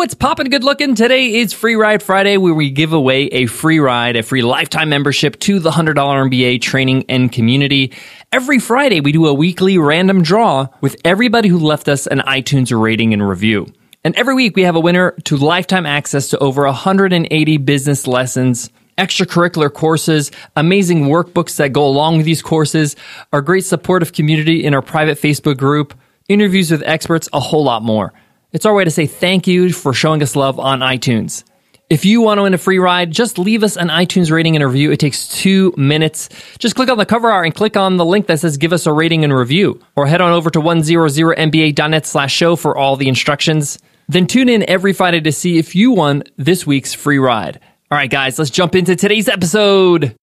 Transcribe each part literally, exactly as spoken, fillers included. what's poppin' good looking? Today is Free Ride Friday, where we give away a free ride, a free lifetime membership to the one hundred dollar M B A training and community. Every Friday, we do a weekly random draw with everybody who left us an iTunes rating and review. And every week, we have a winner to lifetime access to over one hundred eighty business lessons, extracurricular courses, amazing workbooks that go along with these courses, our great supportive community in our private Facebook group, interviews with experts, a whole lot more. It's our way to say thank you for showing us love on iTunes. If you want to win a free ride, just leave us an iTunes rating and review. It takes two minutes. Just click on the cover art and click on the link that says give us a rating and review, or head on over to one hundred M B A dot net slash show for all the instructions. Then tune in every Friday to see if you won this week's free ride. All right, guys, let's jump into today's episode.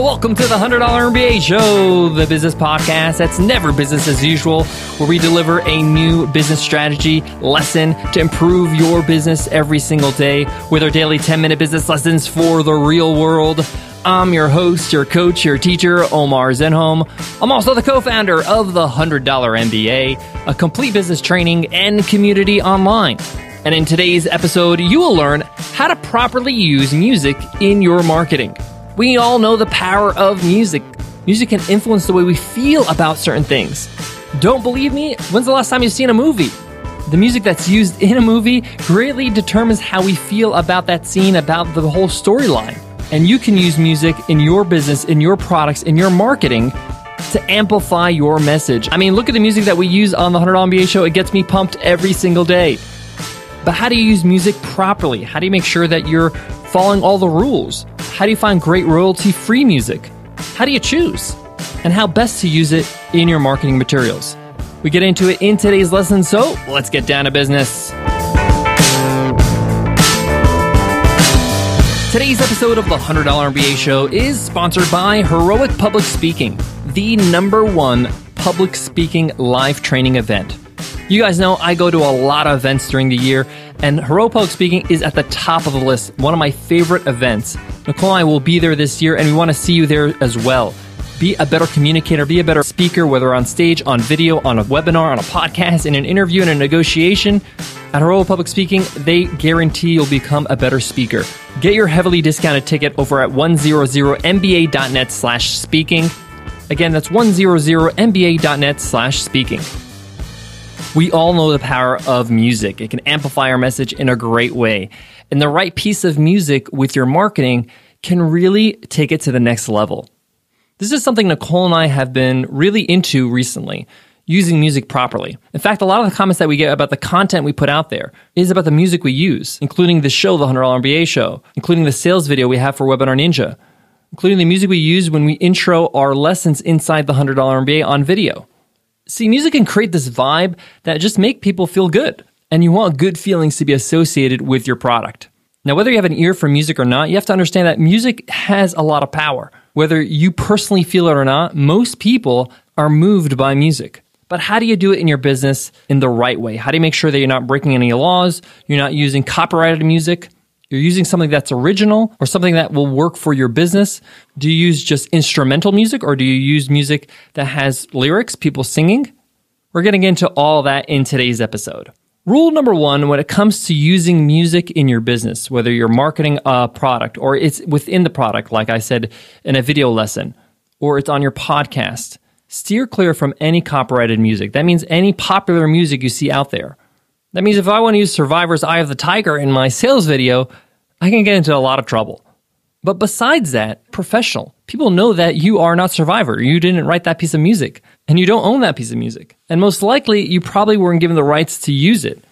Welcome to the one hundred dollar M B A Show, the business podcast that's never business as usual, where we deliver a new business strategy lesson to improve your business every single day with our daily ten-minute business lessons for the real world. I'm your host, your coach, your teacher, Omar Zenhom. I'm also the co-founder of the one hundred dollar M B A, a complete business training and community online. And in today's episode, you will learn how to properly use music in your marketing. We all know the power of music. Music can influence the way we feel about certain things. Don't believe me? When's the last time you've seen a movie? The music that's used in a movie greatly determines how we feel about that scene, about the whole storyline. And you can use music in your business, in your products, in your marketing to amplify your message. I mean, look at the music that we use on the one hundred dollar M B A Show. It gets me pumped every single day. But how do you use music properly? How do you make sure that you're following all the rules? How do you find great royalty-free music? How do you choose? And how best to use it in your marketing materials? We get into it in today's lesson, so let's get down to business. Today's episode of the one hundred dollar M B A Show is sponsored by Heroic Public Speaking, the number one public speaking live training event. You guys know I go to a lot of events during the year, and Heroic Public Speaking is at the top of the list, one of my favorite events. Nicole and I will be there this year, and we want to see you there as well. Be a better communicator, be a better speaker, whether on stage, on video, on a webinar, on a podcast, in an interview, in a negotiation. At Heroic Public Speaking, they guarantee you'll become a better speaker. Get your heavily discounted ticket over at one hundred M B A dot net slash speaking. Again, that's one hundred M B A dot net slash speaking. We all know the power of music. It can amplify our message in a great way. And the right piece of music with your marketing can really take it to the next level. This is something Nicole and I have been really into recently, using music properly. In fact, a lot of the comments that we get about the content we put out there is about the music we use, including the show, the one hundred dollar M B A Show, including the sales video we have for Webinar Ninja, including the music we use when we intro our lessons inside the one hundred dollar M B A on video. See, music can create this vibe that just make people feel good, and you want good feelings to be associated with your product. Now, whether you have an ear for music or not, you have to understand that music has a lot of power. Whether you personally feel it or not, most people are moved by music. But how do you do it in your business in the right way? How do you make sure that you're not breaking any laws, you're not using copyrighted music, you're using something that's original or something that will work for your business? Do you use just instrumental music, or do you use music that has lyrics, people singing? We're going to get into all that in today's episode. Rule number one, when it comes to using music in your business, whether you're marketing a product or it's within the product, like I said, in a video lesson, or it's on your podcast, steer clear from any copyrighted music. That means any popular music you see out there. That means if I want to use Survivor's Eye of the Tiger in my sales video, I can get into a lot of trouble. But besides that, professional. People know that you are not Survivor. You didn't write that piece of music, and you don't own that piece of music. And most likely, you probably weren't given the rights to use it.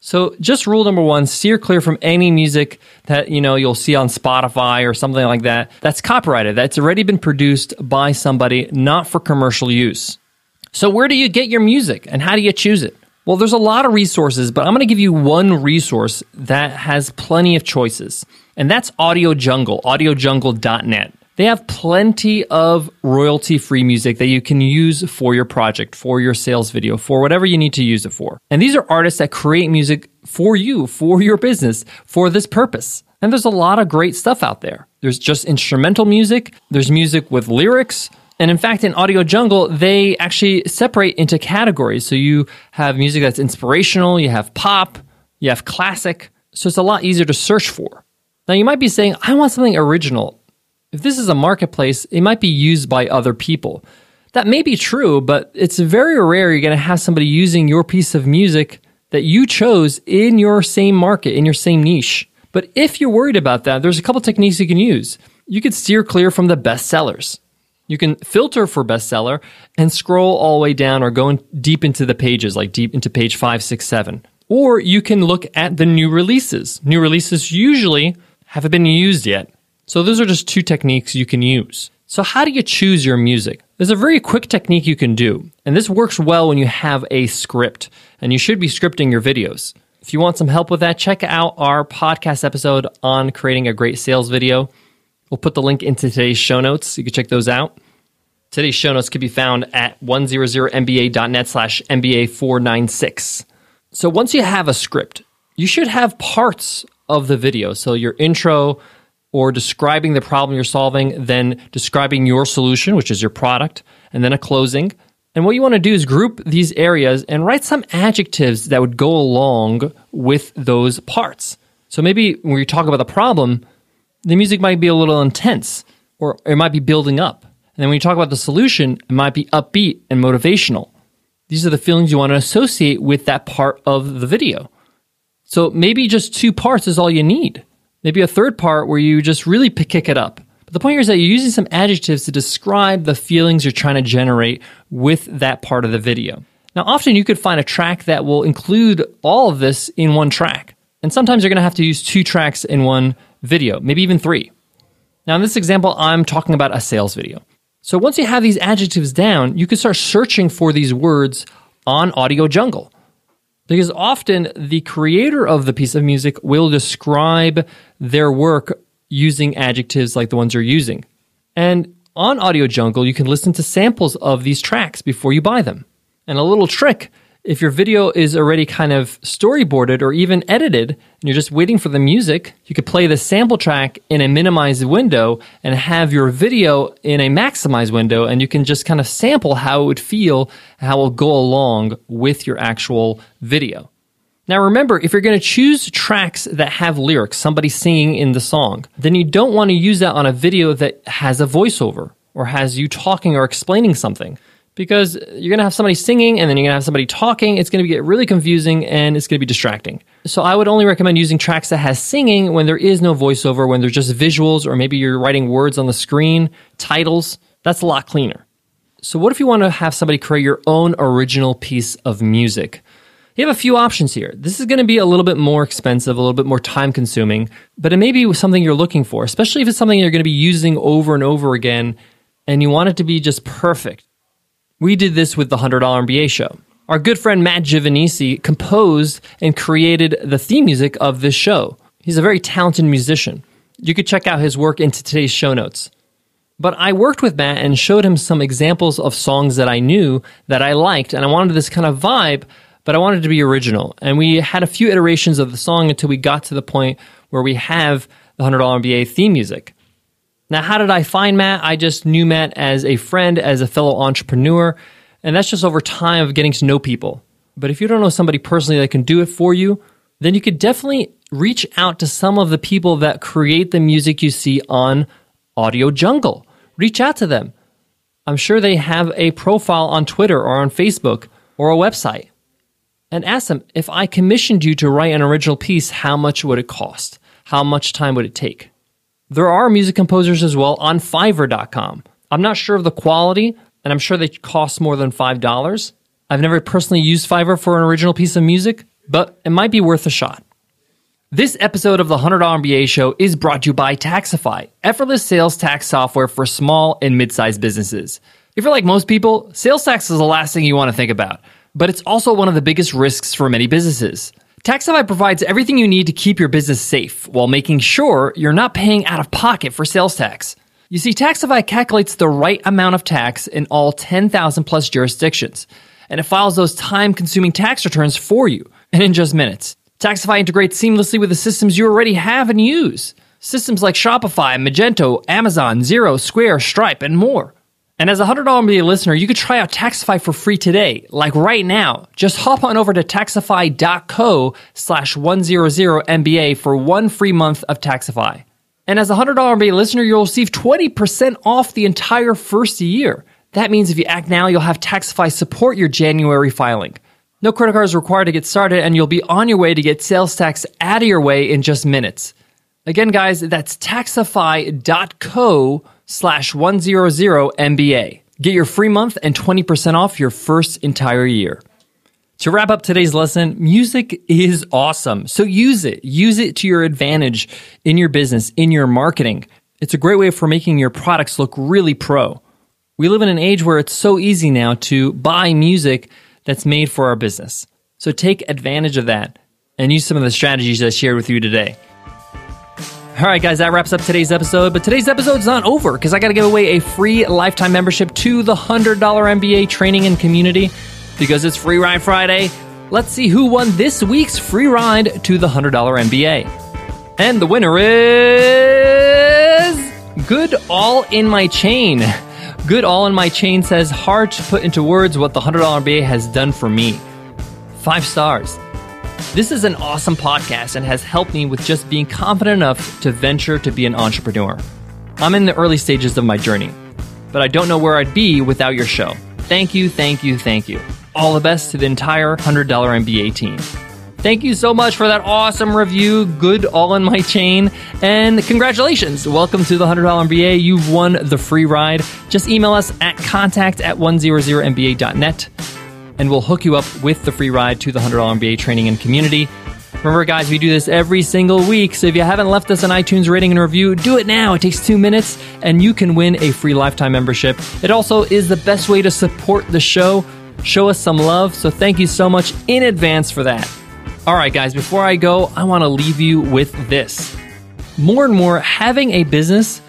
So just rule number one, steer clear from any music that you know you'll see on Spotify or something like that that's copyrighted, that's already been produced by somebody, not for commercial use. So where do you get your music, and how do you choose it? Well, there's a lot of resources, but I'm going to give you one resource that has plenty of choices, and that's Audio Jungle, audio jungle dot net. They have plenty of royalty-free music that you can use for your project, for your sales video, for whatever you need to use it for. And these are artists that create music for you, for your business, for this purpose. And there's a lot of great stuff out there. There's just instrumental music. There's music with lyrics. And in fact, in Audio Jungle, they actually separate into categories. So you have music that's inspirational, you have pop, you have classic. So it's a lot easier to search for. Now, you might be saying, I want something original. If this is a marketplace, it might be used by other people. That may be true, but it's very rare you're going to have somebody using your piece of music that you chose in your same market, in your same niche. But if you're worried about that, there's a couple techniques you can use. You could steer clear from the best sellers. You can filter for bestseller and scroll all the way down or go in deep into the pages, like deep into page five, six, seven. Or you can look at the new releases. New releases usually haven't been used yet. So those are just two techniques you can use. So how do you choose your music? There's a very quick technique you can do, and this works well when you have a script, and you should be scripting your videos. If you want some help with that, check out our podcast episode on creating a great sales video. We'll put the link into today's show notes. You can check those out. Today's show notes can be found at one hundred M B A dot net slash M B A four ninety-six. So once you have a script, you should have parts of the video. So your intro or describing the problem you're solving, then describing your solution, which is your product, and then a closing. And what you want to do is group these areas and write some adjectives that would go along with those parts. So maybe when you talk about the problem, the music might be a little intense, or it might be building up. And then when you talk about the solution, it might be upbeat and motivational. These are the feelings you want to associate with that part of the video. So maybe just two parts is all you need. Maybe a third part where you just really kick it up. The point here is that you're using some adjectives to describe the feelings you're trying to generate with that part of the video. Now, often you could find a track that will include all of this in one track. And sometimes you're going to have to use two tracks in one video, maybe even three. Now, in this example, I'm talking about a sales video. So once you have these adjectives down, you can start searching for these words on Audio Jungle. Because often the creator of the piece of music will describe their work using adjectives like the ones you're using. And on Audio Jungle, you can listen to samples of these tracks before you buy them. And a little trick, if your video is already kind of storyboarded or even edited, and you're just waiting for the music, you could play the sample track in a minimized window and have your video in a maximized window, and you can just kind of sample how it would feel, how it will go along with your actual video. Now remember, if you're going to choose tracks that have lyrics, somebody singing in the song, then you don't want to use that on a video that has a voiceover or has you talking or explaining something, because you're going to have somebody singing and then you're going to have somebody talking. It's going to get really confusing and it's going to be distracting. So I would only recommend using tracks that has singing when there is no voiceover, when there's just visuals, or maybe you're writing words on the screen, titles. That's a lot cleaner. So what if you want to have somebody create your own original piece of music? You have a few options here. This is going to be a little bit more expensive, a little bit more time consuming, but it may be something you're looking for, especially if it's something you're going to be using over and over again and you want it to be just perfect. We did this with the one hundred dollar M B A show. Our good friend Matt Givanesi composed and created the theme music of this show. He's a very talented musician. You could check out his work into today's show notes. But I worked with Matt and showed him some examples of songs that I knew that I liked, and I wanted this kind of vibe, but I wanted it to be original. And we had a few iterations of the song until we got to the point where we have the one hundred dollar M B A theme music. Now, how did I find Matt? I just knew Matt as a friend, as a fellow entrepreneur, and that's just over time of getting to know people. But if you don't know somebody personally that can do it for you, then you could definitely reach out to some of the people that create the music you see on Audio Jungle. Reach out to them. I'm sure they have a profile on Twitter or on Facebook or a website. And ask them, if I commissioned you to write an original piece, how much would it cost? How much time would it take? There are music composers as well on Fiverr dot com. I'm not sure of the quality, and I'm sure they cost more than five dollars. I've never personally used Fiverr for an original piece of music, but it might be worth a shot. This episode of the one hundred dollar M B A show is brought to you by Taxify, effortless sales tax software for small and mid-sized businesses. If you're like most people, sales tax is the last thing you want to think about. But it's also one of the biggest risks for many businesses. Taxify provides everything you need to keep your business safe while making sure you're not paying out of pocket for sales tax. You see, Taxify calculates the right amount of tax in all ten thousand plus jurisdictions, and it files those time-consuming tax returns for you and in just minutes. Taxify integrates seamlessly with the systems you already have and use. Systems like Shopify, Magento, Amazon, Xero, Square, Stripe, and more. And as a one hundred dollar M B A listener, you could try out Taxify for free today, like right now. Just hop on over to taxify.co slash 100MBA for one free month of Taxify. And as a one hundred dollar M B A listener, you'll receive twenty percent off the entire first year. That means if you act now, you'll have Taxify support your January filing. No credit card is required to get started, and you'll be on your way to get sales tax out of your way in just minutes. Again, guys, that's taxify.co slash 100MBA. Get your free month and twenty percent off your first entire year. To wrap up today's lesson, music is awesome. So use it. Use it to your advantage in your business, in your marketing. It's a great way for making your products look really pro. We live in an age where it's so easy now to buy music that's made for our business. So take advantage of that and use some of the strategies I shared with you today. All right, guys, that wraps up today's episode. But today's episode's not over because I got to give away a free lifetime membership to the one hundred dollar M B A training and community because it's Free Ride Friday. Let's see who won this week's free ride to the one hundred dollar M B A. And the winner is Good All in My Chain. Good All in My Chain says, hard to put into words what the one hundred dollar M B A has done for me. Five stars. This is an awesome podcast and has helped me with just being confident enough to venture to be an entrepreneur. I'm in the early stages of my journey, but I don't know where I'd be without your show. Thank you, thank you, thank you. All the best to the entire one hundred dollar M B A team. Thank you so much for that awesome review, Good All in My Chain, and congratulations. Welcome to the one hundred dollar M B A. You've won the free ride. Just email us at contact at 100mba.net. And we'll hook you up with the free ride to the one hundred dollar M B A training and community. Remember, guys, we do this every single week. So if you haven't left us an iTunes rating and review, do it now. It takes two minutes and you can win a free lifetime membership. It also is the best way to support the show. Show us some love. So thank you so much in advance for that. All right, guys, before I go, I want to leave you with this. More and more, having a business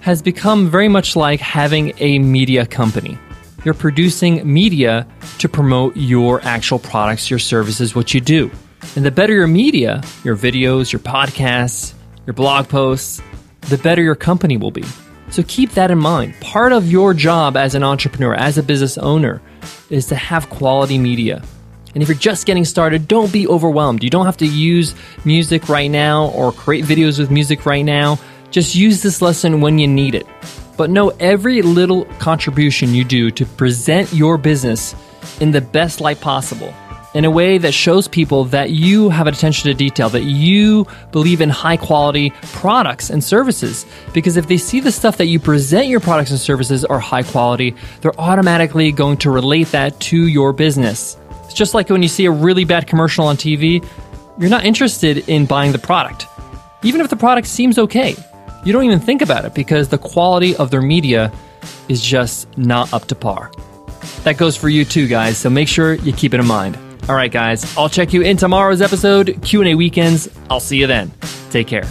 has become very much like having a media company. You're producing media to promote your actual products, your services, what you do. And the better your media, your videos, your podcasts, your blog posts, the better your company will be. So keep that in mind. Part of your job as an entrepreneur, as a business owner, is to have quality media. And if you're just getting started, don't be overwhelmed. You don't have to use music right now or create videos with music right now. Just use this lesson when you need it. But know every little contribution you do to present your business in the best light possible, in a way that shows people that you have attention to detail, that you believe in high quality products and services. Because if they see the stuff that you present, your products and services are high quality, they're automatically going to relate that to your business. It's just like when you see a really bad commercial on T V, you're not interested in buying the product. Even if the product seems okay, you don't even think about it because the quality of their media is just not up to par. That goes for you too, guys, so make sure you keep it in mind. All right, guys, I'll check you in tomorrow's episode, Q and A Weekends. I'll see you then. Take care.